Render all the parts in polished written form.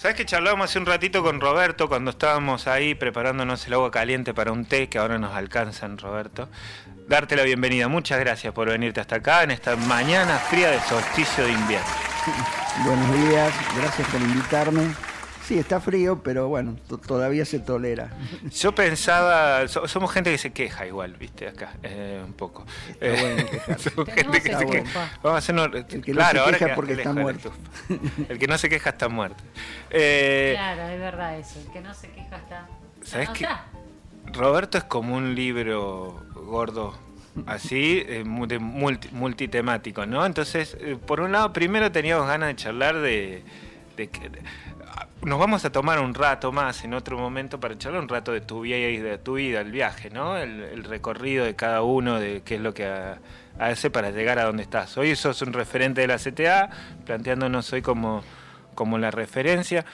¿Sabés que charlábamos hace un ratito con Roberto cuando estábamos ahí preparándonos el agua caliente para un té que ahora nos alcanzan, Roberto? Darte la bienvenida. Muchas gracias por venirte hasta acá en esta mañana fría de solsticio de invierno. Buenos días, gracias por invitarme. Sí, está frío, pero bueno, todavía se tolera. Yo pensaba, somos gente que se queja igual, viste, acá, un poco. Somos gente que se queja. Vamos a hacer un... El que claro, no se queja ahora porque está muerto. El que no se queja está muerto. Claro, es verdad eso, el que no se queja está... ¿Sabés qué? Roberto es como un libro gordo, así, multitemático, ¿no? Entonces, por un lado, primero teníamos ganas de charlar de nos vamos a tomar un rato más en otro momento para charlar un rato de tu vida y de tu vida, el viaje, ¿no? El recorrido de cada uno, de qué es lo que hace para llegar a donde estás. Hoy sos un referente de la CTA, planteándonos hoy como la referencia.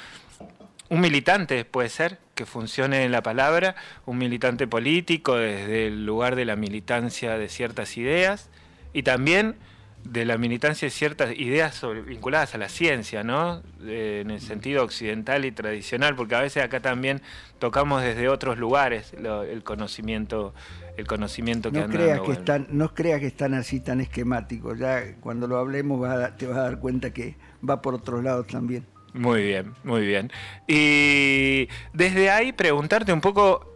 Un militante puede ser, que funcione en la palabra, un militante político desde el lugar de la militancia de ciertas ideas y también de la militancia de ciertas ideas vinculadas a la ciencia, ¿no? En el sentido occidental y tradicional, porque a veces acá también tocamos desde otros lugares el conocimiento que andan dando vuelta. No creas que están así tan esquemáticos, ya cuando lo hablemos te vas a dar cuenta que va por otros lados también. Muy bien, muy bien. Y desde ahí preguntarte un poco,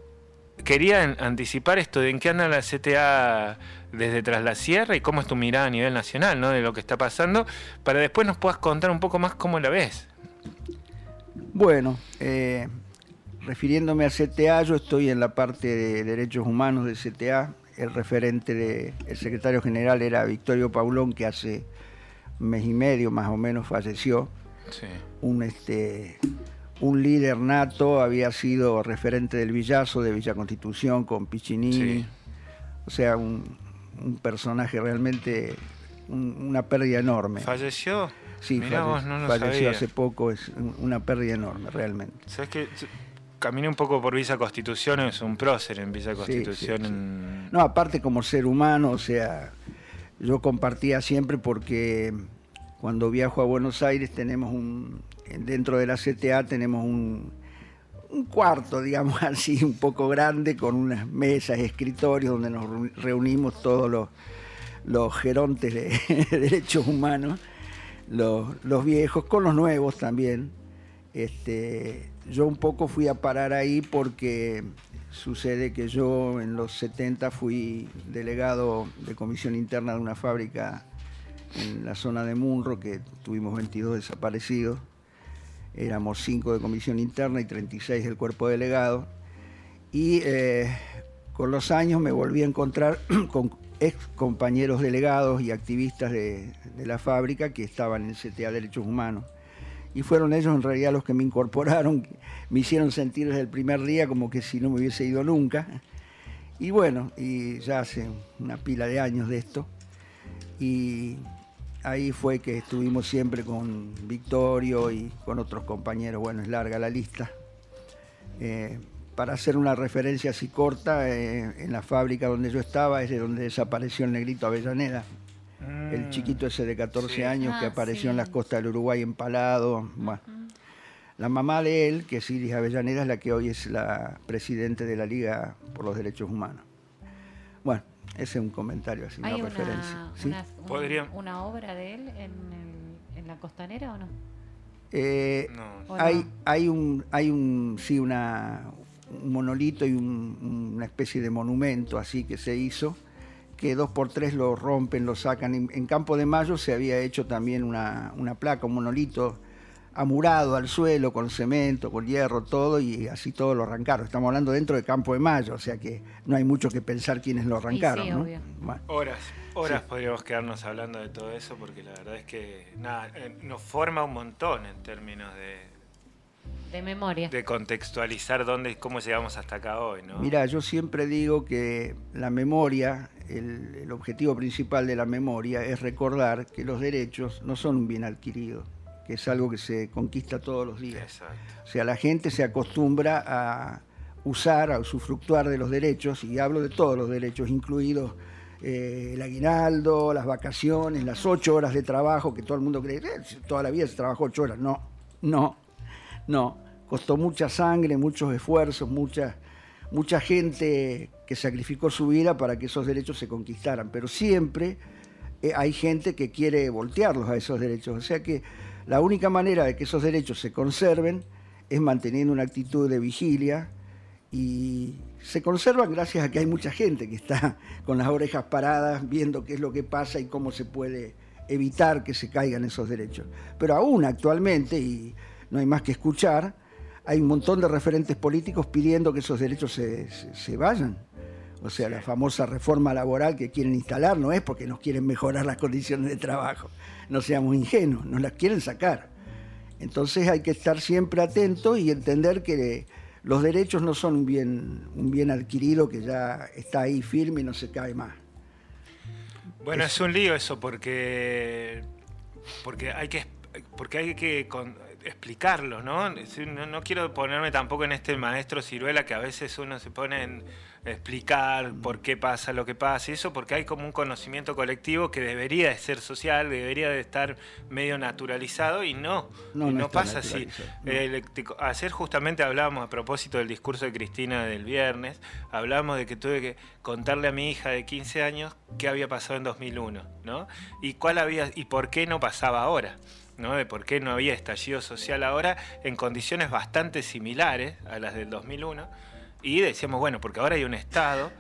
quería anticipar esto de en qué anda la CTA desde tras la sierra y cómo es tu mirada a nivel nacional, ¿no? De lo que está pasando, para después nos puedas contar un poco más cómo la ves. Bueno, refiriéndome a CTA, yo estoy en la parte de derechos humanos de CTA. El referente, el secretario general era Victorio Paulón, que hace mes y medio más o menos falleció. Sí. Un líder nato, había sido referente del Villazo, de Villa Constitución, con Piccinini. Sí. O sea, un personaje realmente, una pérdida enorme. ¿Falleció? Sí, mirá, falleció hace poco, es una pérdida enorme realmente. ¿Sabés que caminé un poco por Villa Constitución? Es un prócer en Villa Constitución. Sí, sí, sí. No, aparte como ser humano, o sea, yo compartía siempre porque cuando viajo a Buenos Aires tenemos dentro de la CTA tenemos un cuarto, digamos así, un poco grande, con unas mesas, escritorios, donde nos reunimos todos los gerontes de derechos humanos, los viejos, con los nuevos también. Yo un poco fui a parar ahí porque sucede que yo en los 70 fui delegado de comisión interna de una fábrica en la zona de Munro, que tuvimos 22 desaparecidos. Éramos 5 de comisión interna y 36 del cuerpo delegado. Y con los años me volví a encontrar con ex compañeros delegados y activistas de la fábrica que estaban en CTA Derechos Humanos. Y fueron ellos en realidad los que me incorporaron, me hicieron sentir desde el primer día como que si no me hubiese ido nunca. Y bueno, y ya hace una pila de años de esto. Y ahí fue que estuvimos siempre con Victorio y con otros compañeros, bueno, es larga la lista. Para hacer una referencia así corta, en la fábrica donde yo estaba es de donde desapareció el negrito Avellaneda, el chiquito ese de 14 sí. años que apareció sí. en las costas del Uruguay empalado. Bueno, la mamá de él, que es Iris Avellaneda, es la que hoy es la presidenta de la Liga por los Derechos Humanos. Bueno. Ese es un comentario, así, una referencia. ¿Sí? ¿Una obra de él en la costanera o no? No. Hay un monolito y una especie de monumento así que se hizo, que 2x3 lo rompen, lo sacan. En Campo de Mayo se había hecho también una placa, un monolito amurado al suelo, con cemento, con hierro, todo, y así todo lo arrancaron. Estamos hablando dentro de Campo de Mayo, o sea que no hay mucho que pensar quiénes lo arrancaron. Sí, sí, ¿no? Obvio. Bueno. Horas sí. Podríamos quedarnos hablando de todo eso, porque la verdad es que nada, nos forma un montón en términos de memoria. De contextualizar dónde y cómo llegamos hasta acá hoy, ¿no? Mira, yo siempre digo que la memoria, el objetivo principal de la memoria es recordar que los derechos no son un bien adquirido, que es algo que se conquista todos los días. Exacto. O sea, la gente se acostumbra a usar, a usufructuar de los derechos, y hablo de todos los derechos, incluidos el aguinaldo, las vacaciones, las 8 horas de trabajo, que todo el mundo cree, toda la vida se trabajó 8 horas. No, no, No, costó mucha sangre, muchos esfuerzos, mucha gente que sacrificó su vida para que esos derechos se conquistaran, pero siempre hay gente que quiere voltearlos a esos derechos. O sea que la única manera de que esos derechos se conserven es manteniendo una actitud de vigilia, y se conservan gracias a que hay mucha gente que está con las orejas paradas viendo qué es lo que pasa y cómo se puede evitar que se caigan esos derechos. Pero aún actualmente, y no hay más que escuchar, hay un montón de referentes políticos pidiendo que esos derechos se vayan. O sea, la famosa reforma laboral que quieren instalar no es porque nos quieren mejorar las condiciones de trabajo. No seamos ingenuos, nos las quieren sacar. Entonces hay que estar siempre atentos y entender que los derechos no son un bien adquirido que ya está ahí firme y no se cae más. Bueno, es un lío eso porque hay que explicarlo, ¿no? No quiero ponerme tampoco en este maestro Ciruela, que a veces uno se pone en explicar por qué pasa lo que pasa y eso, porque hay como un conocimiento colectivo que debería de ser social, debería de estar medio naturalizado, y no pasa así. No. Ayer justamente hablábamos, a propósito del discurso de Cristina del viernes, hablábamos de que tuve que contarle a mi hija de 15 años qué había pasado en 2001, ¿no? Y por qué no pasaba ahora, ¿no? De por qué no había estallido social ahora en condiciones bastante similares a las del 2001, y decíamos, bueno, porque ahora hay un Estado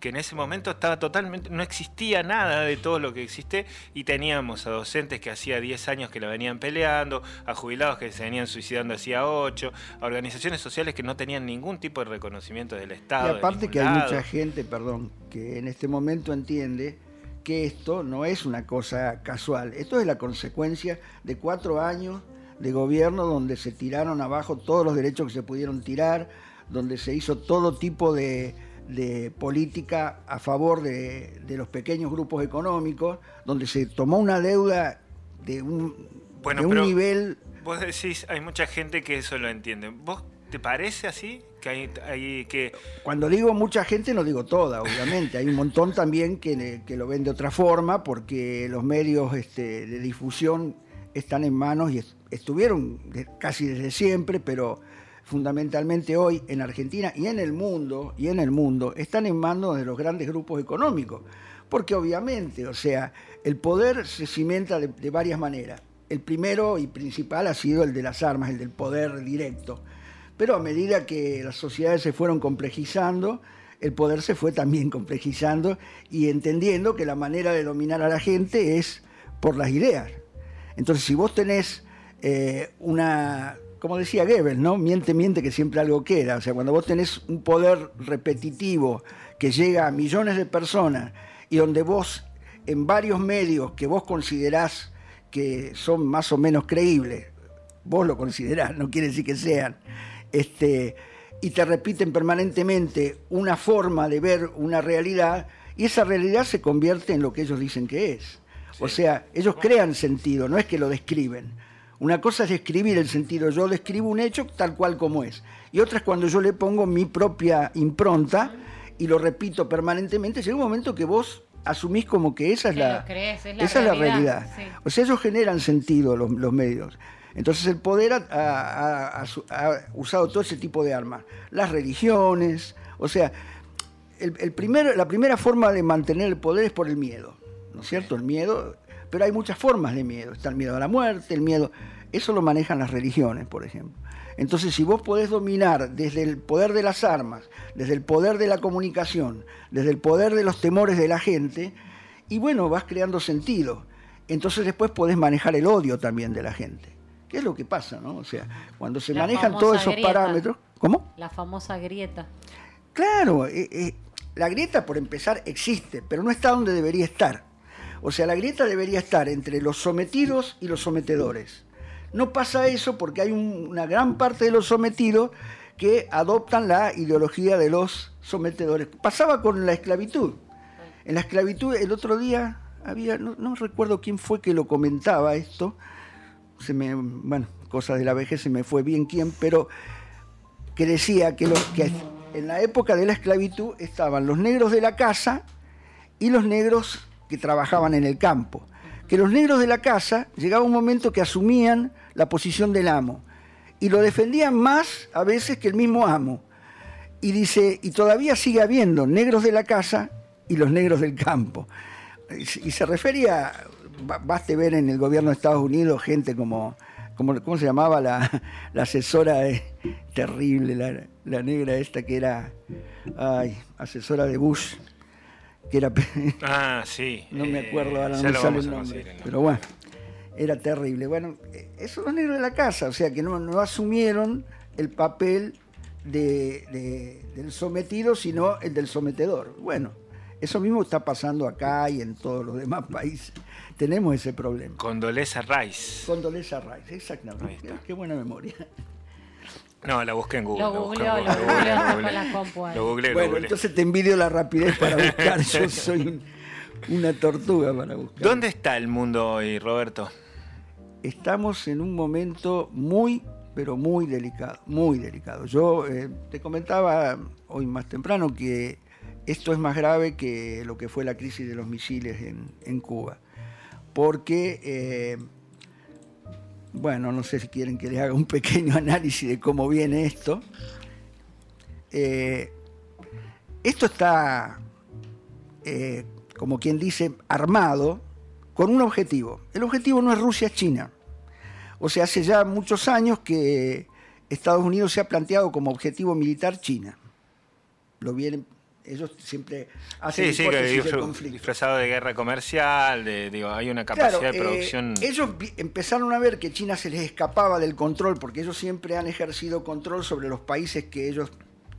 que en ese momento estaba totalmente, no existía nada de todo lo que existe, y teníamos a docentes que hacía 10 años que la venían peleando, a jubilados que se venían suicidando hacía 8, a organizaciones sociales que no tenían ningún tipo de reconocimiento del Estado. Y aparte que hay mucha gente, perdón, que en este momento entiende que esto no es una cosa casual, esto es la consecuencia de 4 años de gobierno donde se tiraron abajo todos los derechos que se pudieron tirar, donde se hizo todo tipo de política a favor de los pequeños grupos económicos, donde se tomó una deuda de un nivel... Vos decís, hay mucha gente que eso lo entiende. ¿Vos te parece así? Cuando digo mucha gente, no digo toda, obviamente. Hay un montón también que lo ven de otra forma, porque los medios de difusión están en manos y estuvieron casi desde siempre, pero fundamentalmente hoy en Argentina y en el mundo están en manos de los grandes grupos económicos, porque obviamente, o sea, el poder se cimenta de varias maneras. El primero y principal ha sido el de las armas, el del poder directo, pero a medida que las sociedades se fueron complejizando, el poder se fue también complejizando y entendiendo que la manera de dominar a la gente es por las ideas. Entonces, si vos tenés como decía Goebbels, ¿no? Miente, miente, que siempre algo queda. O sea, cuando vos tenés un poder repetitivo que llega a millones de personas y donde vos, en varios medios que vos considerás que son más o menos creíbles, vos lo considerás, no quiere decir que sean, y te repiten permanentemente una forma de ver una realidad, y esa realidad se convierte en lo que ellos dicen que es. Sí. O sea, ellos crean sentido, no es que lo describen. Una cosa es describir el sentido, yo describo un hecho tal cual como es. Y otra es cuando yo le pongo mi propia impronta y lo repito permanentemente, llega un momento que vos asumís como que esa es la realidad. Sí. O sea, ellos generan sentido, los medios. Entonces el poder ha usado todo ese tipo de armas. Las religiones, o sea, la primera forma de mantener el poder es por el miedo, ¿no es cierto? El miedo... Pero hay muchas formas de miedo. Está el miedo a la muerte, el miedo... Eso lo manejan las religiones, por ejemplo. Entonces, si vos podés dominar desde el poder de las armas, desde el poder de la comunicación, desde el poder de los temores de la gente, y bueno, vas creando sentido. Entonces después podés manejar el odio también de la gente. ¿Qué es lo que pasa, no? O sea, cuando se manejan todos esos parámetros... ¿Cómo? La famosa grieta. Claro. La grieta, por empezar, existe, pero no está donde debería estar. O sea, la grieta debería estar entre los sometidos y los sometedores. No pasa eso porque hay una gran parte de los sometidos que adoptan la ideología de los sometedores. Pasaba con la esclavitud. En la esclavitud, el otro día había, no recuerdo quién fue que lo comentaba esto, cosas de la vejez, se me fue bien quién, pero que decía que en la época de la esclavitud estaban los negros de la casa y los negros que trabajaban en el campo, que los negros de la casa llegaba un momento que asumían la posición del amo y lo defendían más a veces que el mismo amo. Y dice, y todavía sigue habiendo negros de la casa y los negros del campo. Y se refería, baste ver en el gobierno de Estados Unidos gente como ¿cómo se llamaba la asesora? Terrible, la negra esta que era, asesora de Bush, que era... Ah, sí. No me acuerdo, ahora no sale el nombre, pero bueno, era terrible. Bueno, eso los negros de la casa, o sea que no asumieron el papel del sometido, sino el del sometedor. Bueno, eso mismo está pasando acá y en todos los demás países. Tenemos ese problema. Condoleezza Rice. Condoleezza Rice, exactamente. Qué buena memoria. No, la busqué en Google. Lo googleé. Bueno, entonces te envidio la rapidez para buscar. Yo soy una tortuga para buscar. ¿Dónde está el mundo hoy, Roberto? Estamos en un momento muy, pero muy delicado. Muy delicado. Yo te comentaba hoy más temprano que esto es más grave que lo que fue la crisis de los misiles en Cuba. Porque, bueno, no sé si quieren que les haga un pequeño análisis de cómo viene esto. Esto está, como quien dice, armado con un objetivo. El objetivo no es Rusia, es China. O sea, hace ya muchos años que Estados Unidos se ha planteado como objetivo militar China. Lo vienen... Ellos siempre hacen hipótesis de conflicto. Disfrazado de guerra comercial, hay una capacidad de producción... ellos empezaron a ver que China se les escapaba del control, porque ellos siempre han ejercido control sobre los países que ellos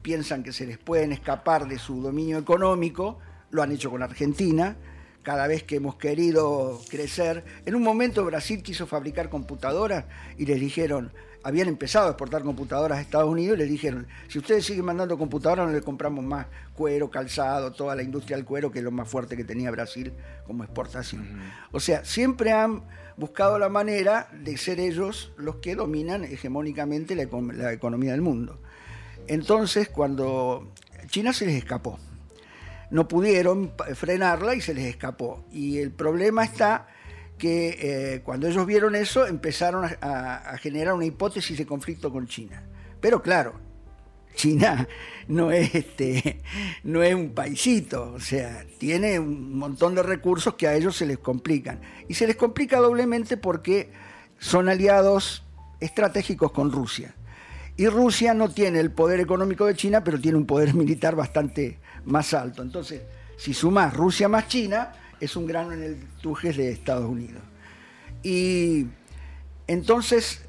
piensan que se les pueden escapar de su dominio económico. Lo han hecho con Argentina, cada vez que hemos querido crecer. En un momento Brasil quiso fabricar computadoras y les dijeron... Habían empezado a exportar computadoras a Estados Unidos y les dijeron, si ustedes siguen mandando computadoras no les compramos más cuero, calzado, toda la industria del cuero, que es lo más fuerte que tenía Brasil como exportación. O sea, siempre han buscado la manera de ser ellos los que dominan hegemónicamente la economía del mundo. Entonces, cuando China se les escapó, no pudieron frenarla y se les escapó. Y el problema está... que cuando ellos vieron eso empezaron a generar una hipótesis de conflicto con China. Pero claro, China no es un paisito, o sea, tiene un montón de recursos que a ellos se les complican. Y se les complica doblemente porque son aliados estratégicos con Rusia. Y Rusia no tiene el poder económico de China, pero tiene un poder militar bastante más alto. Entonces, si sumás Rusia más China... es un grano en el tujes de Estados Unidos. Y entonces,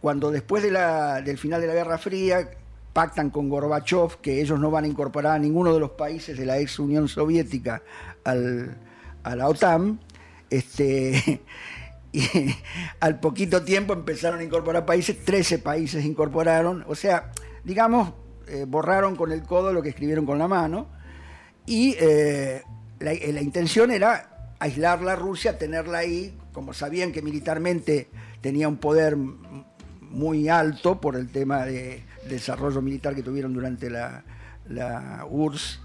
cuando después del final de la Guerra Fría, pactan con Gorbachev que ellos no van a incorporar a ninguno de los países de la ex Unión Soviética a la OTAN, y al poquito tiempo empezaron a incorporar países, 13 países incorporaron, o sea, digamos, borraron con el codo lo que escribieron con la mano, y... La intención era aislar la Rusia, tenerla ahí, como sabían que militarmente tenía un poder muy alto por el tema de desarrollo militar que tuvieron durante la URSS.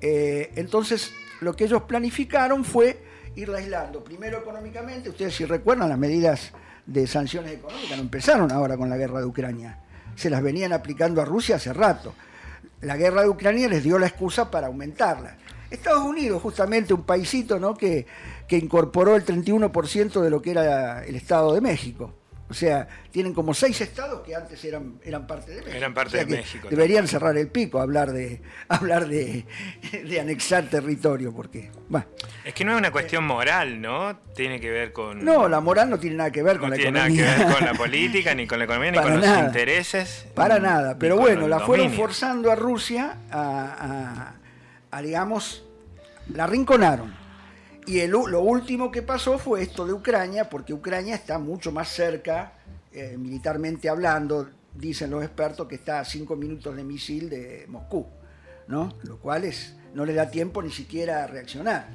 Entonces, lo que ellos planificaron fue irla aislando. Primero económicamente, ustedes si recuerdan las medidas de sanciones económicas, no empezaron ahora con la guerra de Ucrania, se las venían aplicando a Rusia hace rato. La guerra de Ucrania les dio la excusa para aumentarla. Estados Unidos, justamente un paisito, ¿no?, que incorporó el 31% de lo que era el Estado de México. O sea, tienen como 6 estados que antes eran parte de México. Eran parte de México. Deberían cerrar el pico, hablar de anexar territorio, porque... Bueno. Es que no es una cuestión moral, ¿no? Tiene que ver con... No, la moral no tiene nada que ver con la economía. No tiene nada que ver con la política, ni con la economía, ni con los intereses. Para nada, pero bueno, la fueron forzando a Rusia digamos, la arrinconaron. Y lo último que pasó fue esto de Ucrania, porque Ucrania está mucho más cerca, militarmente hablando, dicen los expertos, que está a 5 minutos de misil de Moscú, ¿no? Lo cual no le da tiempo ni siquiera a reaccionar.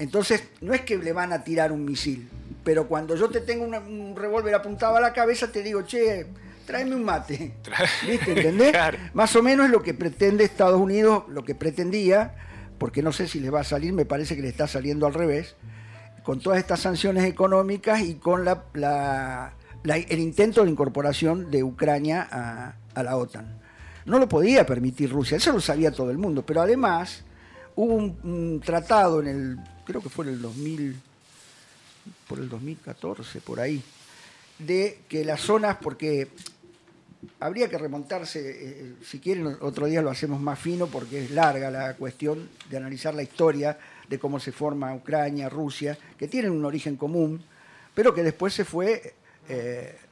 Entonces, no es que le van a tirar un misil, pero cuando yo te tengo un revólver apuntado a la cabeza, te digo, che... tráeme un mate, ¿viste? ¿Entendés? Claro. Más o menos es lo que pretende Estados Unidos, lo que pretendía, porque no sé si les va a salir, me parece que le está saliendo al revés, con todas estas sanciones económicas y con la el intento de la incorporación de Ucrania a la OTAN. No lo podía permitir Rusia, eso lo sabía todo el mundo, pero además hubo un tratado en el, creo que fue en el 2000, por el 2014, por ahí, de que las zonas, porque habría que remontarse, si quieren otro día lo hacemos más fino porque es larga la cuestión de analizar la historia de cómo se forma Ucrania, Rusia, que tienen un origen común, pero que después se fue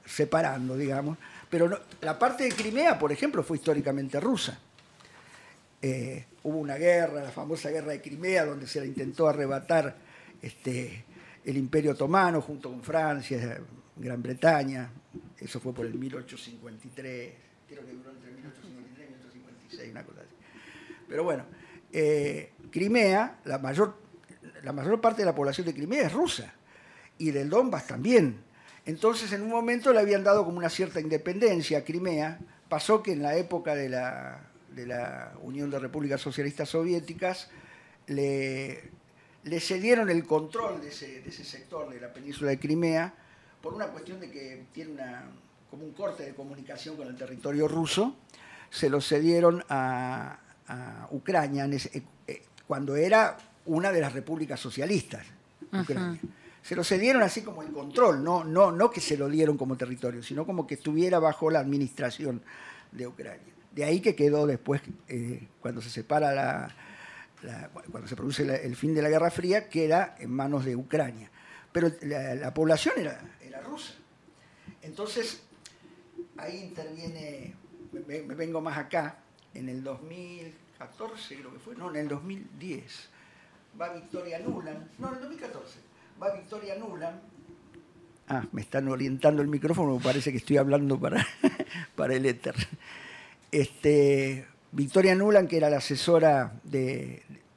separando, digamos. Pero no, la parte de Crimea, por ejemplo, fue históricamente rusa. Hubo una guerra, la famosa guerra de Crimea, donde se la intentó arrebatar el Imperio Otomano junto con Francia, Gran Bretaña. Eso fue por el 1853, creo que duró entre 1853 y 1856, una cosa así. Pero bueno, Crimea, la mayor parte de la población de Crimea es rusa, y del Donbass también. Entonces, en un momento le habían dado como una cierta independencia a Crimea. Pasó que en la época de la Unión de Repúblicas Socialistas Soviéticas le cedieron el control de ese sector de la península de Crimea por una cuestión de que tiene como un corte de comunicación con el territorio ruso. Se lo cedieron a Ucrania cuando era una de las repúblicas socialistas. Ucrania. Se lo cedieron así como el control, no que se lo dieron como territorio, sino como que estuviera bajo la administración de Ucrania. De ahí que quedó después, cuando se separa cuando se produce el fin de la Guerra Fría, queda en manos de Ucrania. Pero la población era rusa. Entonces, ahí interviene, me vengo más acá, en el 2014 creo que fue, no, en el 2010, va Victoria Nuland, no, en el 2014. Va Victoria Nuland. Ah, me están orientando el micrófono, me parece que estoy hablando para el éter. Victoria Nuland, que era la asesora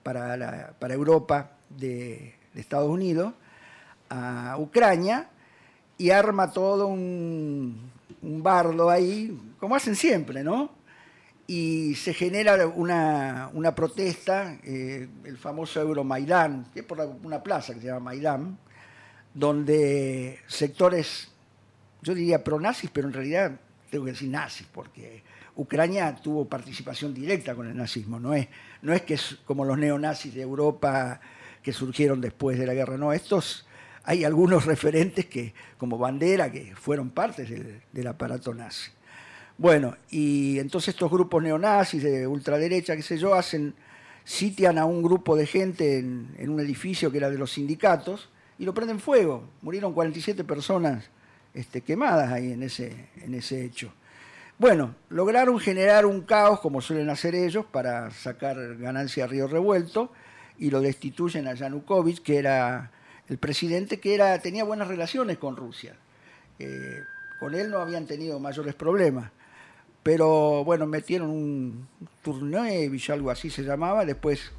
para Europa de Estados Unidos, a Ucrania, y arma todo un bardo ahí, como hacen siempre, ¿no? Y se genera una protesta, el famoso Euromaidán, que es por una plaza que se llama Maidán, donde sectores, yo diría pronazis, pero en realidad tengo que decir nazis, porque Ucrania tuvo participación directa con el nazismo, no es que es como los neonazis de Europa que surgieron después de la guerra, no, estos, hay algunos referentes que, como bandera, que fueron partes del aparato nazi. Bueno, y entonces estos grupos neonazis de ultraderecha, qué sé yo, sitian a un grupo de gente en un edificio que era de los sindicatos y lo prenden fuego. Murieron 47 personas quemadas ahí en ese hecho. Bueno, lograron generar un caos, como suelen hacer ellos, para sacar ganancia a río revuelto, y lo destituyen a Yanukovych, que era el presidente tenía buenas relaciones con Rusia. Con él no habían tenido mayores problemas. Pero bueno, metieron un Turnevich, algo así se llamaba. Después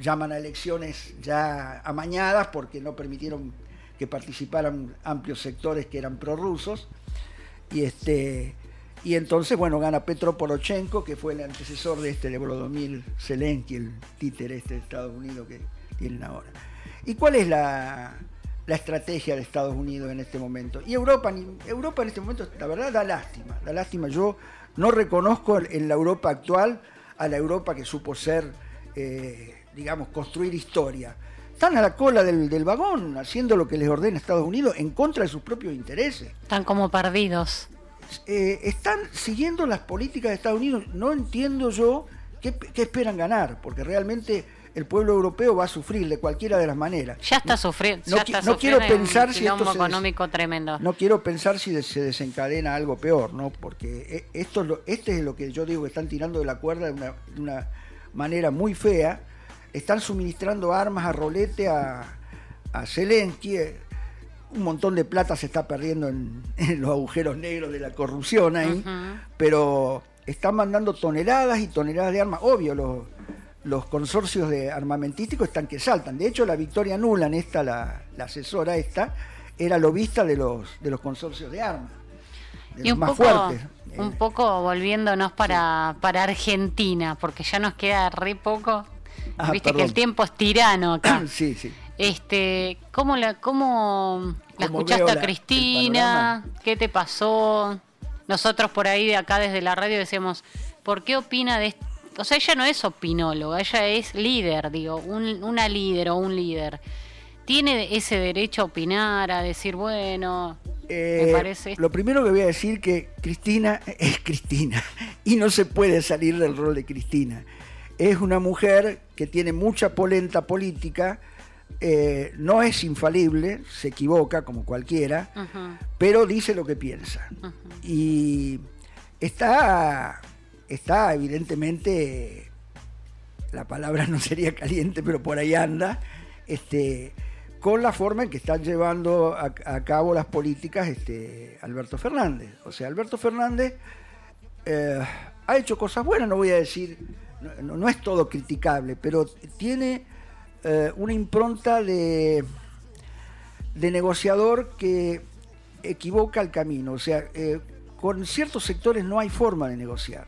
llaman a elecciones ya amañadas porque no permitieron que participaran amplios sectores que eran prorrusos. Y entonces, bueno, gana Petro Poroshenko, que fue el antecesor de Volodymyr Zelensky, el títere de Estados Unidos que tienen ahora. ¿Y cuál es la estrategia de Estados Unidos en este momento? Y Europa en este momento, la verdad, da lástima. Yo no reconozco en la Europa actual a la Europa que supo ser, digamos, construir historia. Están a la cola del vagón, haciendo lo que les ordena Estados Unidos en contra de sus propios intereses. Están como perdidos. Están siguiendo las políticas de Estados Unidos. No entiendo yo qué esperan ganar, porque realmente el pueblo europeo va a sufrir de cualquiera de las maneras. Ya está sufriendo. No quiero pensar si esto económico tremendo. No quiero pensar si se desencadena algo peor, ¿no? Porque este es lo que yo digo, que están tirando de la cuerda de una manera muy fea. Están suministrando armas a rolete a Zelensky. Un montón de plata se está perdiendo en los agujeros negros de la corrupción ahí. Uh-huh. Pero están mandando toneladas y toneladas de armas. Obvio, los consorcios armamentísticos están que saltan. De hecho, la Victoria Nuland, la asesora era lobista de los consorcios de armas, de los más fuertes. Un poco volviéndonos para Argentina, porque ya nos queda re poco. Viste, perdón, que el tiempo es tirano acá. Sí, sí. ¿Cómo ¿La escuchaste a Cristina? ¿Qué te pasó? Nosotros por ahí de acá desde la radio decíamos, ¿por qué opina de esto? O sea, ella no es opinóloga, ella es líder, digo, una líder o un líder. ¿Tiene ese derecho a opinar, a decir, bueno, me parece? Lo primero que voy a decir que Cristina es Cristina y no se puede salir del rol de Cristina. Es una mujer que tiene mucha polenta política, no es infalible, se equivoca como cualquiera, pero dice lo que piensa. Y está evidentemente, la palabra no sería caliente, pero por ahí anda, con la forma en que están llevando a cabo las políticas Alberto Fernández. O sea, Alberto Fernández ha hecho cosas buenas, no voy a decir, no es todo criticable, pero tiene una impronta de negociador que equivoca el camino. O sea, con ciertos sectores no hay forma de negociar.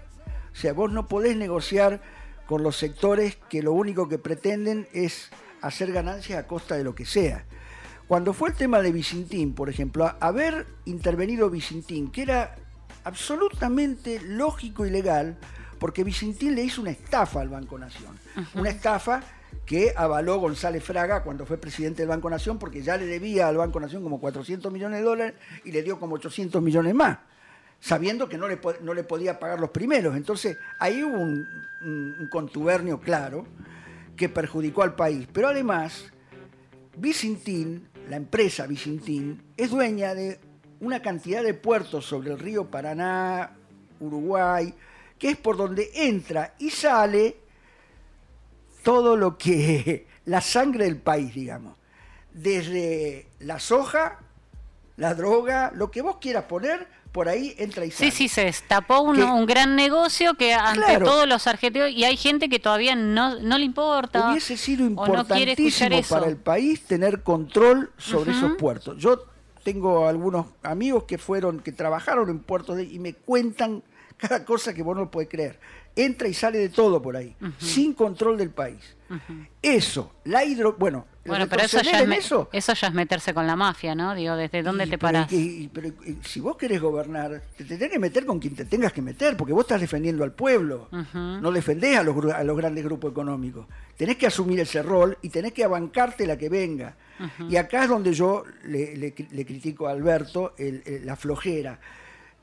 O sea, vos no podés negociar con los sectores que lo único que pretenden es hacer ganancias a costa de lo que sea. Cuando fue el tema de Vicentín, por ejemplo, haber intervenido Vicentín, que era absolutamente lógico y legal, porque Vicentín le hizo una estafa al Banco Nación. Una estafa que avaló González Fraga cuando fue presidente del Banco Nación, porque ya le debía al Banco Nación como $400 millones y le dio como 800 millones más, sabiendo que no le podía pagar los primeros. Entonces, ahí hubo un contubernio claro que perjudicó al país. Pero además, Vicentín, la empresa Vicentín, es dueña de una cantidad de puertos sobre el río Paraná, Uruguay, que es por donde entra y sale todo lo que la sangre del país, digamos. Desde la soja, la droga, lo que vos quieras poner, por ahí entra y sale. Sí, se destapó un gran negocio que ante todos los argentinos, y hay gente que todavía no le importa. Hubiese sido importantísimo para el país tener control sobre esos puertos. Yo tengo algunos amigos que trabajaron en puertos y me cuentan cada cosa que vos no podés creer. Entra y sale de todo por ahí, sin control del país. Eso, bueno, pero eso ya es meterse con la mafia, ¿no? Digo, ¿desde dónde te parás? Pero si vos querés gobernar, te tenés que meter con quien te tengas que meter, porque vos estás defendiendo al pueblo, no defendés a los grandes grupos económicos. Tenés que asumir ese rol y tenés que abancarte la que venga. Y acá es donde yo le critico a Alberto la flojera.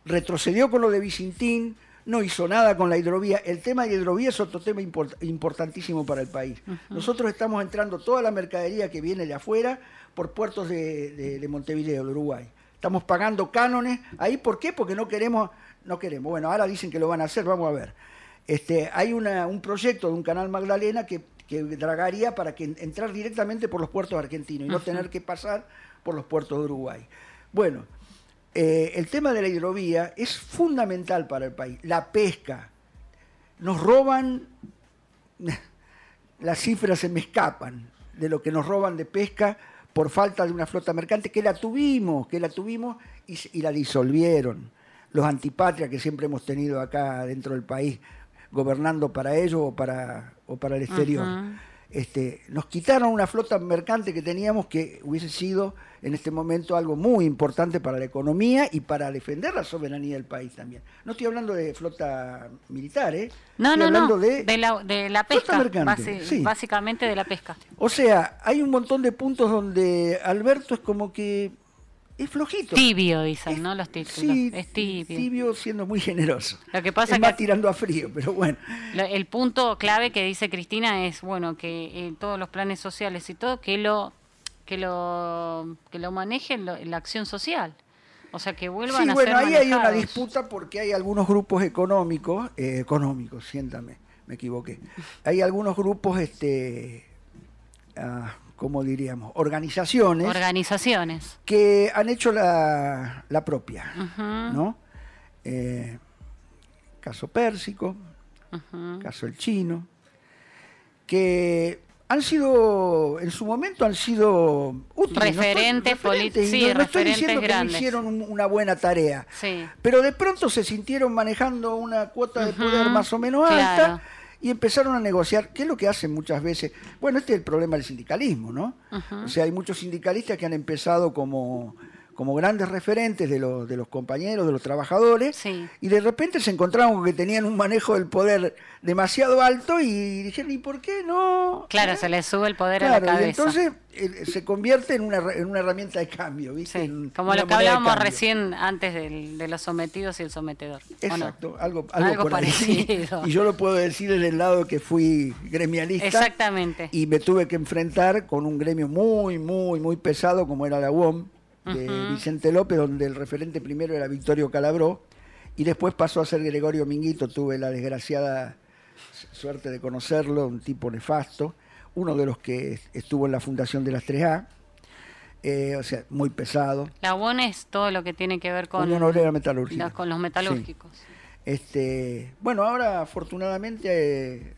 Retrocedió con lo de Vicentín, no hizo nada con la hidrovía. El tema de hidrovía es otro tema importantísimo para el país. Nosotros estamos entrando toda la mercadería que viene de afuera por puertos de Montevideo, de Uruguay. Estamos pagando cánones. ¿Ahí por qué? Porque no queremos. Bueno, ahora dicen que lo van a hacer, vamos a ver. Hay un proyecto de un canal Magdalena que dragaría para entrar directamente por los puertos argentinos y no tener que pasar por los puertos de Uruguay. Bueno, el tema de la hidrovía es fundamental para el país. La pesca. Nos roban, las cifras se me escapan de lo que nos roban de pesca por falta de una flota mercante, que la tuvimos y la disolvieron. Los antipatrias que siempre hemos tenido acá dentro del país, gobernando para ellos o para el exterior. Nos quitaron una flota mercante que teníamos, que hubiese sido en este momento algo muy importante para la economía y para defender la soberanía del país también. No estoy hablando de flota militar, ¿eh? No, estoy hablando de la pesca, flota mercante, básicamente de la pesca. O sea, hay un montón de puntos donde Alberto es como que es flojito. Tibio, dicen, ¿no? Los títulos. Sí, es tibio. Tibio siendo muy generoso. Lo que pasa es que va tirando a frío, pero bueno. El punto clave que dice Cristina es, bueno, que todos los planes sociales y todo, que lo maneje la acción social. O sea, que vuelvan a ser manejados. Ahí hay una disputa porque hay algunos grupos económicos, siéntame, me equivoqué. Hay algunos grupos, como diríamos, organizaciones que han hecho la propia, ¿no? Caso Pérsico, caso El Chino, que en su momento han sido útiles. Referentes políticos, no estoy diciendo que no hicieron una buena tarea, pero de pronto se sintieron manejando una cuota de poder más o menos alta y empezaron a negociar, ¿qué es lo que hacen muchas veces? Bueno, este es el problema del sindicalismo, ¿no? Uh-huh. O sea, hay muchos sindicalistas que han empezado como grandes referentes de los compañeros, de los trabajadores, sí. Y de repente se encontraron con que tenían un manejo del poder demasiado alto y dijeron, ¿y por qué no? Claro, se les sube el poder a la cabeza. Y entonces se convierte en una herramienta de cambio, ¿viste? Sí, como lo que hablábamos recién antes de los sometidos y el sometedor. Exacto, ¿no? algo parecido. Y yo lo puedo decir desde el lado que fui gremialista. Exactamente. Y me tuve que enfrentar con un gremio muy, muy, muy pesado como era la UOM, de uh-huh. Vicente López, donde el referente primero era Victorio Calabró y después pasó a ser Gregorio Minguito. Tuve la desgraciada suerte de conocerlo, un tipo nefasto, uno de los que estuvo en la fundación de las 3A, o sea, muy pesado. La UON es todo lo que tiene que ver con Unión Obrera Metalúrgica, con los metalúrgicos. Sí. Bueno, ahora afortunadamente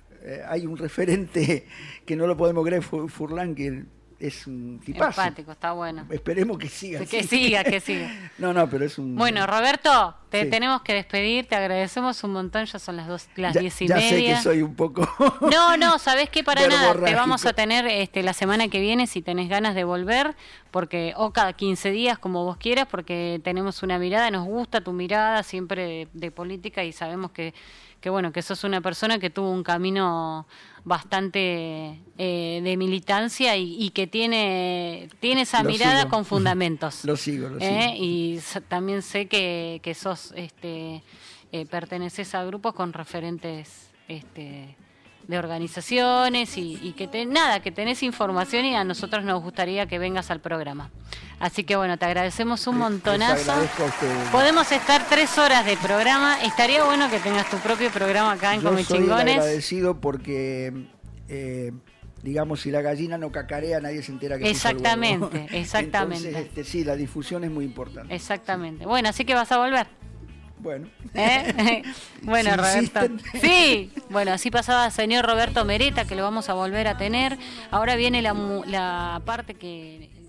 hay un referente que no lo podemos creer, Furlan, que es un tipazo. Empático, está bueno. Esperemos que siga. Que siga. No, pero es un... Bueno, Roberto, te tenemos que despedir, te agradecemos un montón, ya son las 10:30. Ya sé que soy un poco... No, ¿sabés qué? Para nada, te vamos a tener la semana que viene, si tenés ganas de volver, porque o cada 15 días, como vos quieras, porque tenemos una mirada, nos gusta tu mirada siempre de política y sabemos que sos una persona que tuvo un camino bastante de militancia y que tiene esa mirada con fundamentos. Lo sigo. Y también sé que sos, perteneces a grupos con referentes de organizaciones y que tenés información y a nosotros nos gustaría que vengas al programa. Así que bueno, te agradecemos un montonazo. Podemos estar 3 horas de programa. Estaría bueno que tengas tu propio programa acá en Comichingones. Yo soy agradecido porque, digamos, si la gallina no cacarea, nadie se entera que... Exactamente. Entonces, sí, la difusión es muy importante. Exactamente. Sí. Bueno, así que vas a volver. Bueno. Bueno, si Roberto. Insisten. Sí. Bueno, así pasaba el señor Roberto Mereta, que lo vamos a volver a tener. Ahora viene la parte que...